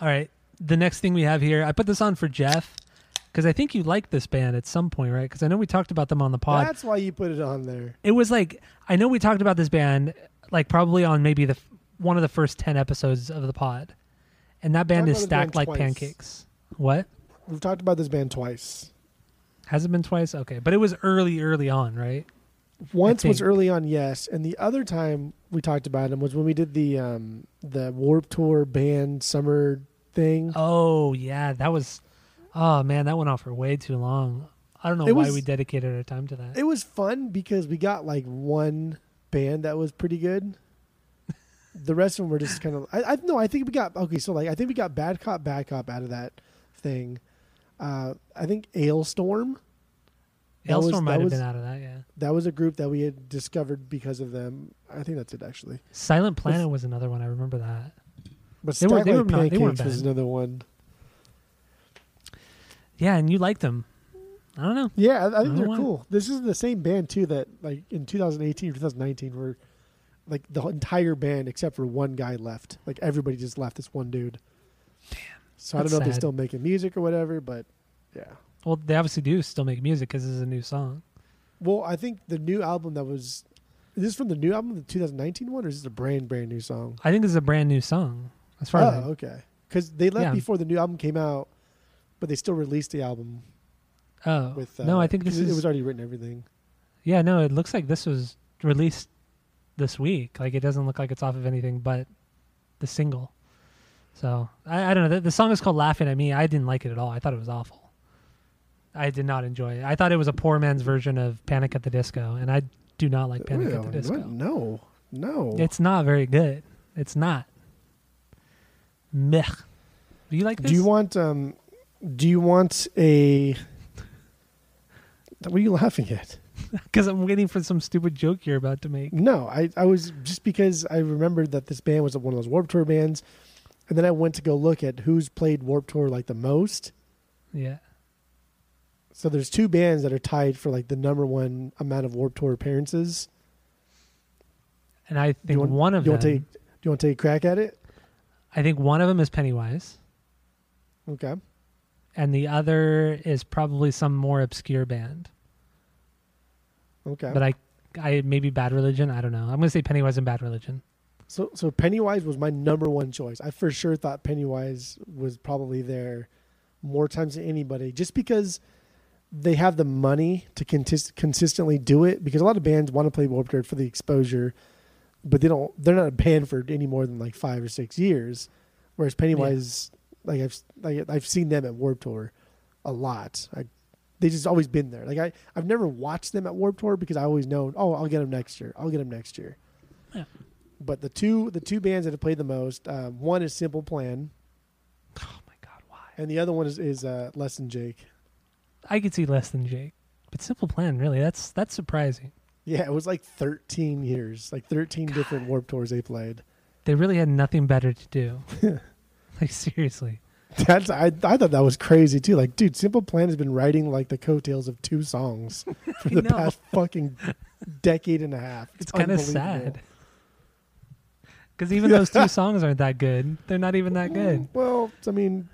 All right. The next thing we have here, I put this on for Jeff. Because I think you liked this band at some point, right? Because I know we talked about them on the pod. That's why you put it on there. It was like, I know we talked about this band, like probably on maybe one of the first 10 episodes of the pod. And that band is stacked like pancakes. What? We've talked about this band twice. Has it been twice? Okay. But it was early on, right? Once was early on, yes. And the other time we talked about them was when we did the Warped Tour band summer thing. Oh, yeah. That was... Oh, man, that went on for way too long. I don't know why we dedicated our time to that. It was fun because we got, like, one band that was pretty good. The rest of them were just kind of... I think we got Bad Cop out of that thing. I think Ailstorm. Ailstorm might have been out of that, yeah. That was a group that we had discovered because of them. I think that's it, actually. Silent Planet was another one. I remember that. But Pancakes was another one. Yeah, and you liked them. I don't know. Yeah, I think they're cool. This is the same band, too, that like in 2018 or 2019 were like the entire band except for one guy left. Like everybody just left this one dude. Damn. So I don't know if they're still making music or whatever, but Yeah. Well, they obviously do still make music because this is a new song. Well, I think the new album that was... Is this from the new album, the 2019 one, or is this a brand new song? I think this is a brand new song. As far as okay. Because they left before the new album came out, but they still released the album. Oh. With, no, I think this is... It was already written, everything. Yeah, no, it looks like this was released this week. Like, it doesn't look like it's off of anything but the single. So, I don't know. The song is called Laughing at Me. I didn't like it at all. I thought it was awful. I did not enjoy it. I thought it was a poor man's version of Panic at the Disco, and I do not like Panic at the Disco. What? No. It's not very good. It's not. Meh. Do you like this? Do you want a... What are you laughing at? Because I'm waiting for some stupid joke you're about to make. No, I was just because I remembered that this band was one of those Warped Tour bands, and then I went to go look at who's played Warped Tour like the most. Yeah. So there's two bands that are tied for like the number one amount of Warped Tour appearances. And I think one of them... Do you want to take a crack at it? I think one of them is Pennywise. Okay. And the other is probably some more obscure band. Okay. But I maybe Bad Religion. I don't know. I'm going to say Pennywise and Bad Religion. So Pennywise was my number one choice. I for sure thought Pennywise was probably there more times than anybody just because they have the money to consistently do it, because a lot of bands want to play Warped Tour for the exposure, but they're not a band for any more than like 5 or 6 years. Whereas Pennywise... Yeah. I've seen them at Warped Tour a lot. They just always been there. Like I've never watched them at Warped Tour because I always know, I'll get them next year. Yeah. But the two bands that have played the most, one is Simple Plan. Oh my God, why? And the other one is Less Than Jake. I could see Less Than Jake, but Simple Plan really that's surprising. Yeah, it was like 13 years, like 13 different Warped Tours they played. They really had nothing better to do. Like, seriously. I thought that was crazy, too. Like, dude, Simple Plan has been writing, like, the coattails of two songs for the past fucking decade and a half. It's kind of sad. Because even those two songs aren't that good. They're not even that good. Well, I mean,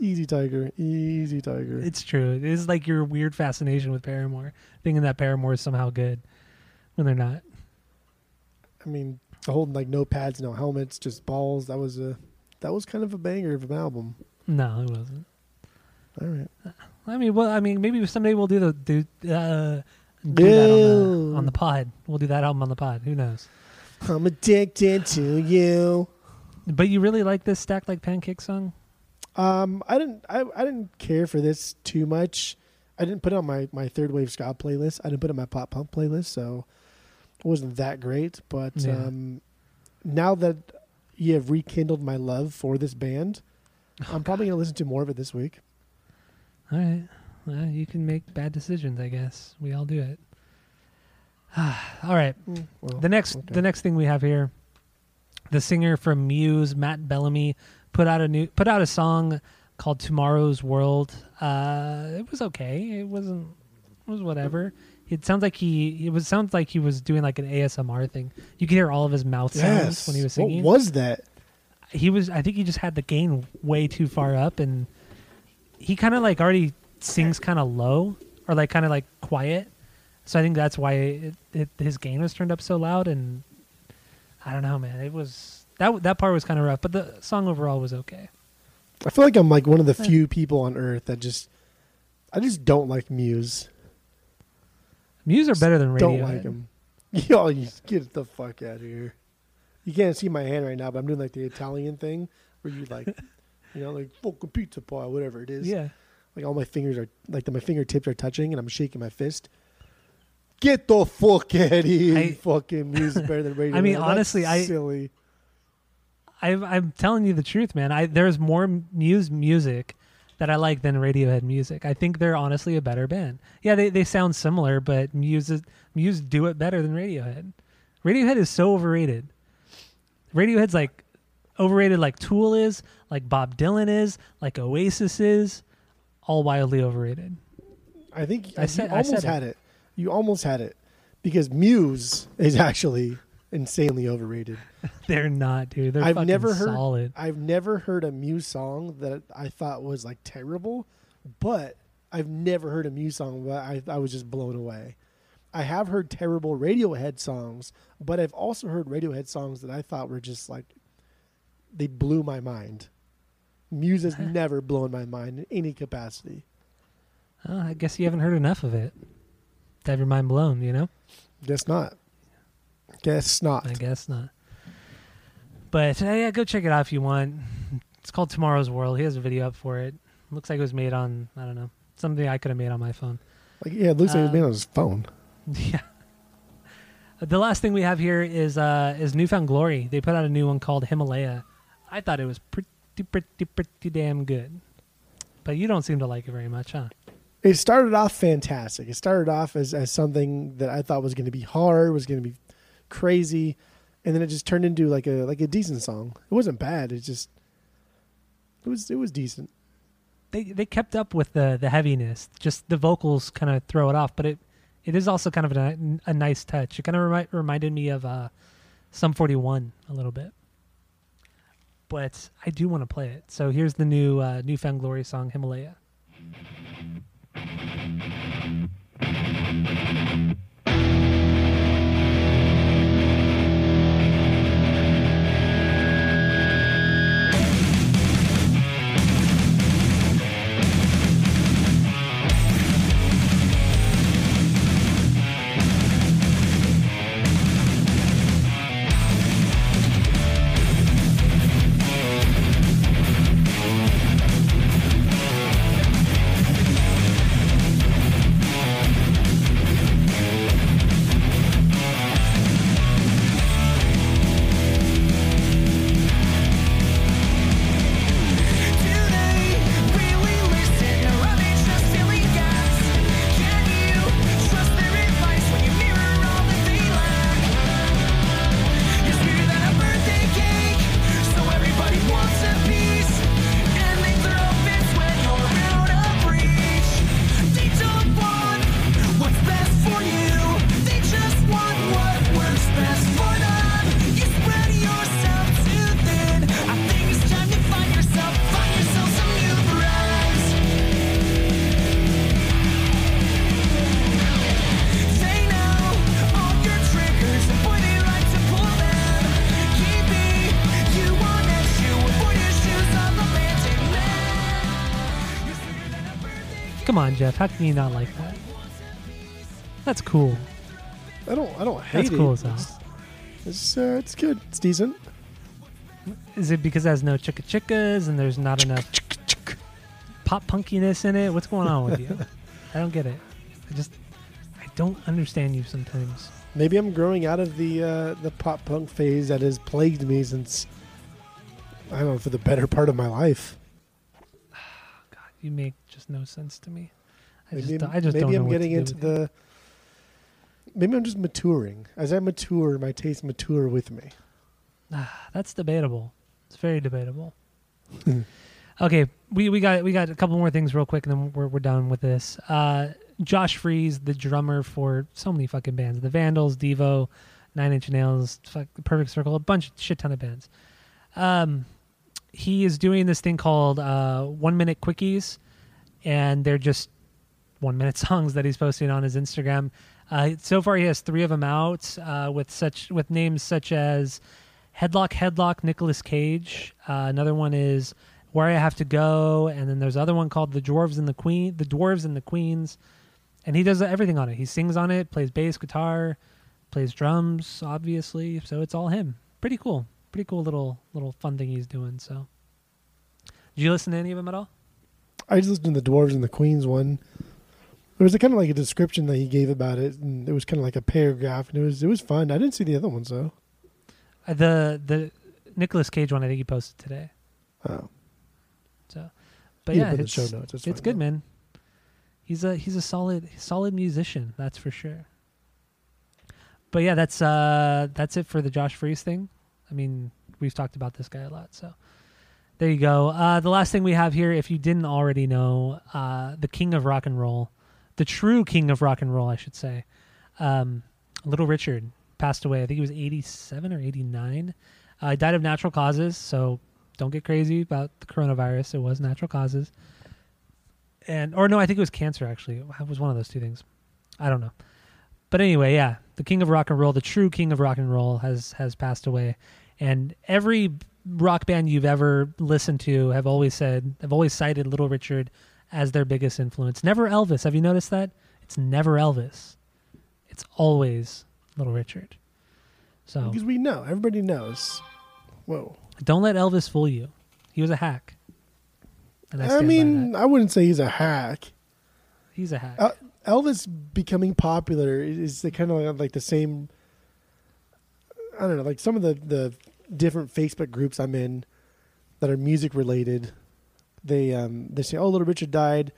Easy Tiger. It's true. It is like your weird fascination with Paramore, thinking that Paramore is somehow good when they're not. I mean, the whole, like, no pads, no helmets, just balls, that was kind of a banger of an album. No, it wasn't. All right. Maybe someday we'll do that on the pod. We'll do that album on the pod. Who knows? I'm addicted to you. But you really like this Stacked Like Pancake song? I didn't care for this too much. I didn't put it on my third wave ska playlist. I didn't put it on my pop punk playlist, so it wasn't that great. But now that you have rekindled my love for this band, I'm probably going to listen to more of it this week. All right. Well, you can make bad decisions, I guess. We all do it. All right. Well, the next thing we have here, the singer from Muse, Matt Bellamy, put out a song called Tomorrow's World. It was okay. It was whatever. It sounds like he was doing like an ASMR thing. You could hear all of his mouth sounds when he was singing. What was that? I think he just had the gain way too far up, and he kind of like already sings kind of low or like kind of like quiet. So I think that's why his gain was turned up so loud. And I don't know, man. It was that part was kind of rough, but the song overall was okay. I feel like I'm like one of the few people on earth that I just don't like Muse. Muse are better than Radiohead. Don't like them. Yo, you get the fuck out of here. You can't see my hand right now, but I'm doing like the Italian thing where you like, like fucking pizza pie, whatever it is. Yeah. Like all my fingers are my fingertips are touching, and I'm shaking my fist. Get the fuck out of here! Fucking Muse is better than Radiohead. I mean, honestly, that's silly. I'm telling you the truth, man. There's more Muse music that I like than Radiohead music. I think they're honestly a better band. Yeah, they sound similar, but Muse do it better than Radiohead. Radiohead is so overrated. Radiohead's like overrated like Tool is, like Bob Dylan is, like Oasis is, all wildly overrated. I think I almost had it. You almost had it, because Muse is actually insanely overrated. They're not, dude. They're solid. I've never heard a Muse song that I thought was like terrible, but I've never heard a Muse song, but I was just blown away. I have heard terrible Radiohead songs, but I've also heard Radiohead songs that I thought were just like, they blew my mind. Muse has never blown my mind in any capacity. Oh, I guess you haven't heard enough of it to have your mind blown, you know? Guess not. But yeah, go check it out if you want. It's called Tomorrow's World. He has a video up for it. Looks like it was made on, I don't know, something I could have made on my phone. Like, yeah, it looks like it was made on his phone. Yeah. The last thing we have here is Newfound Glory. They put out a new one called Himalaya. I thought it was pretty damn good. But you don't seem to like it very much, huh? It started off fantastic. It started off as something that I thought was going to be hard, was going to be crazy, and then it just turned into like a decent song. It wasn't bad. It just it was decent. They kept up with the heaviness. Just the vocals kind of throw it off, but it is also kind of a nice touch. It kind of reminded me of Sum 41 a little bit. But I do want to play it. So here's the new Newfound Glory song, Himalaya. Come on, Jeff. How can you not like that? That's cool. I don't hate it. That's cool as hell. It's good. It's decent. Is it because it has no chicka chickas and there's not enough pop punkiness in it? What's going on with you? I don't get it. I don't understand you sometimes. Maybe I'm growing out of the pop punk phase that has plagued me since, I don't know, for the better part of my life. You make just no sense to me. Maybe I'm just maturing. As I mature, my tastes mature with me. That's debatable. It's very debatable. Okay, we got a couple more things real quick, and then we're done with this. Josh Freese, the drummer for so many fucking bands: The Vandals, Devo, Nine Inch Nails, Perfect Circle, a shit ton of bands. He is doing this thing called 1-minute quickies, and they're just 1-minute songs that he's posting on his Instagram. So far, he has 3 of them out with names such as Headlock, Nicolas Cage. Another one is Where I Have to Go, and then there's other one called The Dwarves and the Queens. And he does everything on it. He sings on it, plays bass guitar, plays drums, obviously. So it's all him. Pretty cool. Pretty cool little fun thing he's doing. So, did you listen to any of them at all? I just listened to the Dwarves and the Queens one. There was kind of like a description that he gave about it, and it was kind of like a paragraph, and it was fun. I didn't see the other ones though. The Nicolas Cage one, I think he posted today. Oh, so, but yeah, it's show notes. It's good, man. He's a solid musician, that's for sure. But yeah, that's it for the Josh Freese thing. I mean, we've talked about this guy a lot, so there you go. The last thing we have here, if you didn't already know, the king of rock and roll, the true king of rock and roll, I should say, Little Richard passed away. I think he was 87 or 89. He died of natural causes, so don't get crazy about the coronavirus. It was natural causes. and or no, I think it was cancer actually. It was one of those two things. I don't know. But anyway, yeah, the king of rock and roll, the true king of rock and roll has passed away. And every rock band you've ever listened to have always cited Little Richard as their biggest influence. Never Elvis. Have you noticed that? It's never Elvis. It's always Little Richard. So because we know. Everybody knows. Whoa. Don't let Elvis fool you. He was a hack. And I mean, I wouldn't say he's a hack. He's a hack. Elvis becoming popular is kind of like the same. I don't know, like some of the different Facebook groups I'm in that are music related. They say, "Oh, Little Richard died,"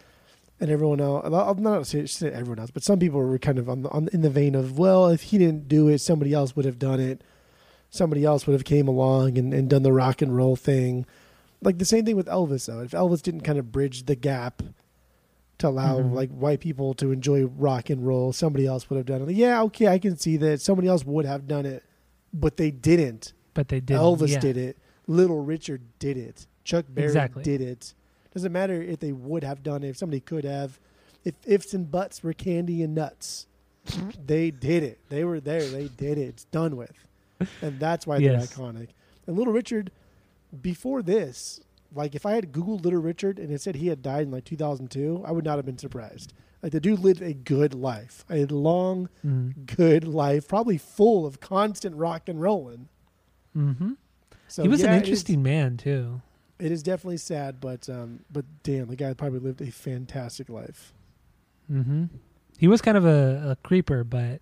and everyone else. I'm not saying everyone else, but some people were kind of in the vein of, "Well, if he didn't do it, somebody else would have done it. Somebody else would have came along and done the rock and roll thing." Like the same thing with Elvis, though. If Elvis didn't kind of bridge the gap to allow like white people to enjoy rock and roll, somebody else would have done it. Like, yeah, okay, I can see that. Somebody else would have done it, but they didn't. Elvis did it. Little Richard did it. Chuck Berry did it. Doesn't matter if they would have done it. If somebody could have, if ifs and buts were candy and nuts, they did it. They were there. They did it. It's done with, and that's why they're iconic. And Little Richard, before this, like if I had Googled Little Richard and it said he had died in like 2002, I would not have been surprised. Like the dude lived a good life, a long, good life, probably full of constant rock and rolling. Mm-hmm. So he was an interesting man too. It is definitely sad, but damn, the guy probably lived a fantastic life. Mm-hmm. He was kind of a creeper, but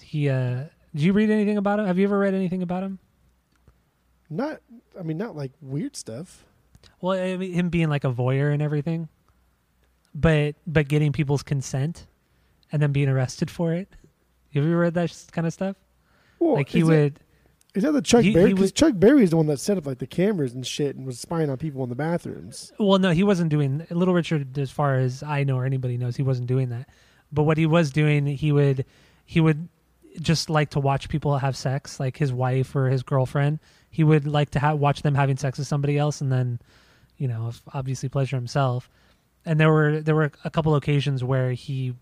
he. Did you read anything about him? Have you ever read anything about him? Not like weird stuff. Well, I mean, him being like a voyeur and everything, but getting people's consent and then being arrested for it. Have you read that kind of stuff? Well, like is that the Chuck Berry? Because Chuck Berry is the one that set up like the cameras and shit and was spying on people in the bathrooms. Well, no, he wasn't doing Little Richard, as far as I know or anybody knows, he wasn't doing that. But what he was doing, he would just like to watch people have sex, like his wife or his girlfriend. He would like to watch them having sex with somebody else and then, you know, obviously pleasure himself. And there were a couple occasions where he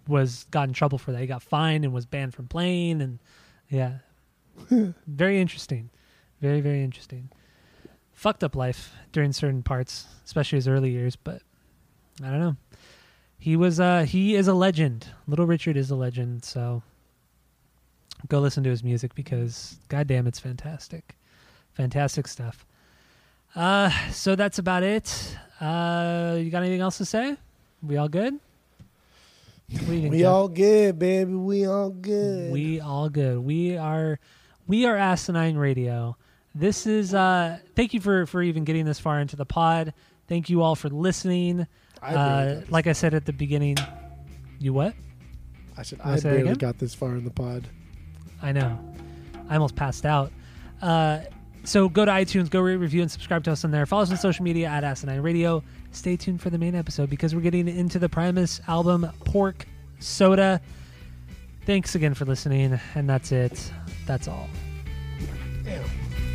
got in trouble for that. He got fined and was banned from playing, and yeah. Very interesting. Very, very interesting. Fucked up life during certain parts, especially his early years, but I don't know. He is a legend. Little Richard is a legend, so go listen to his music because goddamn it's fantastic. Fantastic stuff. So that's about it. You got anything else to say? We all good? All good, baby. We all good. We all good. We are Asinine Radio. This is thank you for even getting this far into the pod. Thank you all for listening. Like I said at the beginning, you what? I barely got this far in the pod. I know. I almost passed out. So go to iTunes, go rate, review, and subscribe to us on there. Follow us on social media at Asinine Radio. Stay tuned for the main episode because we're getting into the Primus album, Pork Soda. Thanks again for listening, and that's it. That's all. Ew.